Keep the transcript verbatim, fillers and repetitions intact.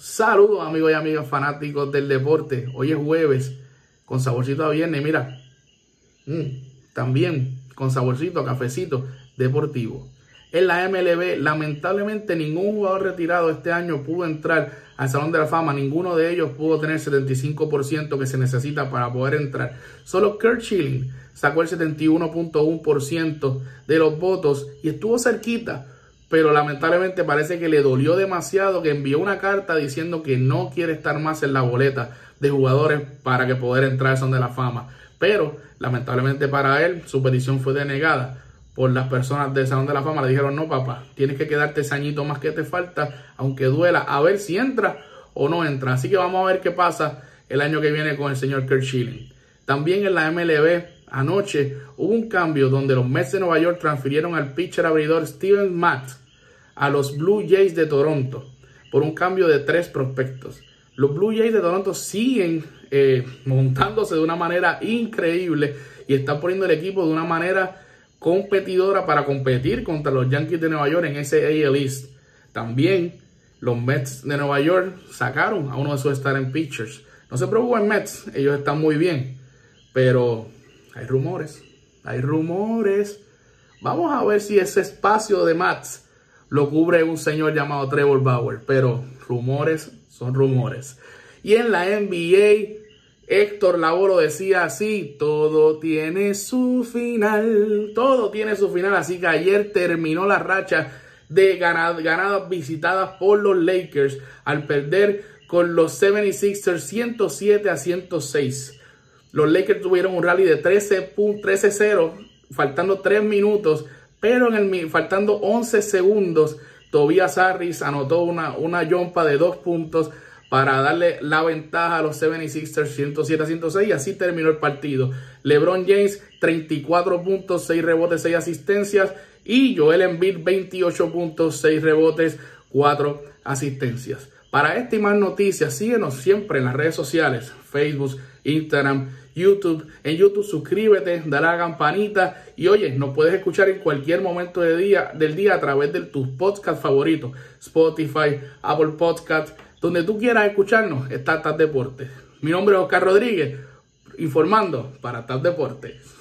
Saludos amigos y amigas fanáticos del deporte. Hoy es jueves con saborcito a viernes, mira. Mm, también con saborcito a cafecito deportivo. En la M L B, lamentablemente ningún jugador retirado este año pudo entrar al Salón de la Fama. Ninguno de ellos pudo tener el setenta y cinco por ciento que se necesita para poder entrar. Solo Curt Schilling sacó el setenta y uno punto uno por ciento de los votos y estuvo cerquita, pero lamentablemente parece que le dolió demasiado, que envió una carta diciendo que no quiere estar más en la boleta de jugadores para que poder entrar al Salón de la Fama. Pero lamentablemente para él, su petición fue denegada por las personas del Salón de la Fama. Le dijeron: no, papá, tienes que quedarte ese añito más que te falta, aunque duela, a ver si entra o no entra. Así que vamos a ver qué pasa el año que viene con el señor Curt Schilling. También en la M L B, anoche hubo un cambio donde los Mets de Nueva York transfirieron al pitcher abridor Steven Matz a los Blue Jays de Toronto por un cambio de tres prospectos. Los Blue Jays de Toronto siguen eh, montándose de una manera increíble y están poniendo el equipo de una manera competidora para competir contra los Yankees de Nueva York en ese A L East. También los Mets de Nueva York sacaron a uno de sus starting pitchers. No se preocupen, Mets, ellos están muy bien, pero hay rumores, hay rumores. Vamos a ver si ese espacio de Mets lo cubre un señor llamado Trevor Bauer, pero rumores son rumores. Y en la N B A, Héctor Lavoe lo decía así: todo tiene su final, todo tiene su final. Así que ayer terminó la racha de ganadas, ganadas visitadas por los Lakers al perder con los setenta y seis ers ciento siete a ciento seis. Los Lakers tuvieron un rally de trece a cero, faltando tres minutos, pero en el, faltando once segundos, Tobias Harris anotó una, una yompa de dos puntos para darle la ventaja a los setenta y seis ers ciento siete a ciento seis, y así terminó el partido. LeBron James, treinta y cuatro puntos, seis rebotes, seis asistencias, y Joel Embiid, veintiocho puntos, seis rebotes, cuatro asistencias. Para esta y más noticias, síguenos siempre en las redes sociales, Facebook, Instagram, YouTube. En YouTube suscríbete, dale a la campanita y oye, nos puedes escuchar en cualquier momento de día, del día a través de tus podcasts favoritos, Spotify, Apple Podcasts. Donde tú quieras escucharnos, está Tardes Deportes. Mi nombre es Oscar Rodríguez, informando para Tardes Deportes.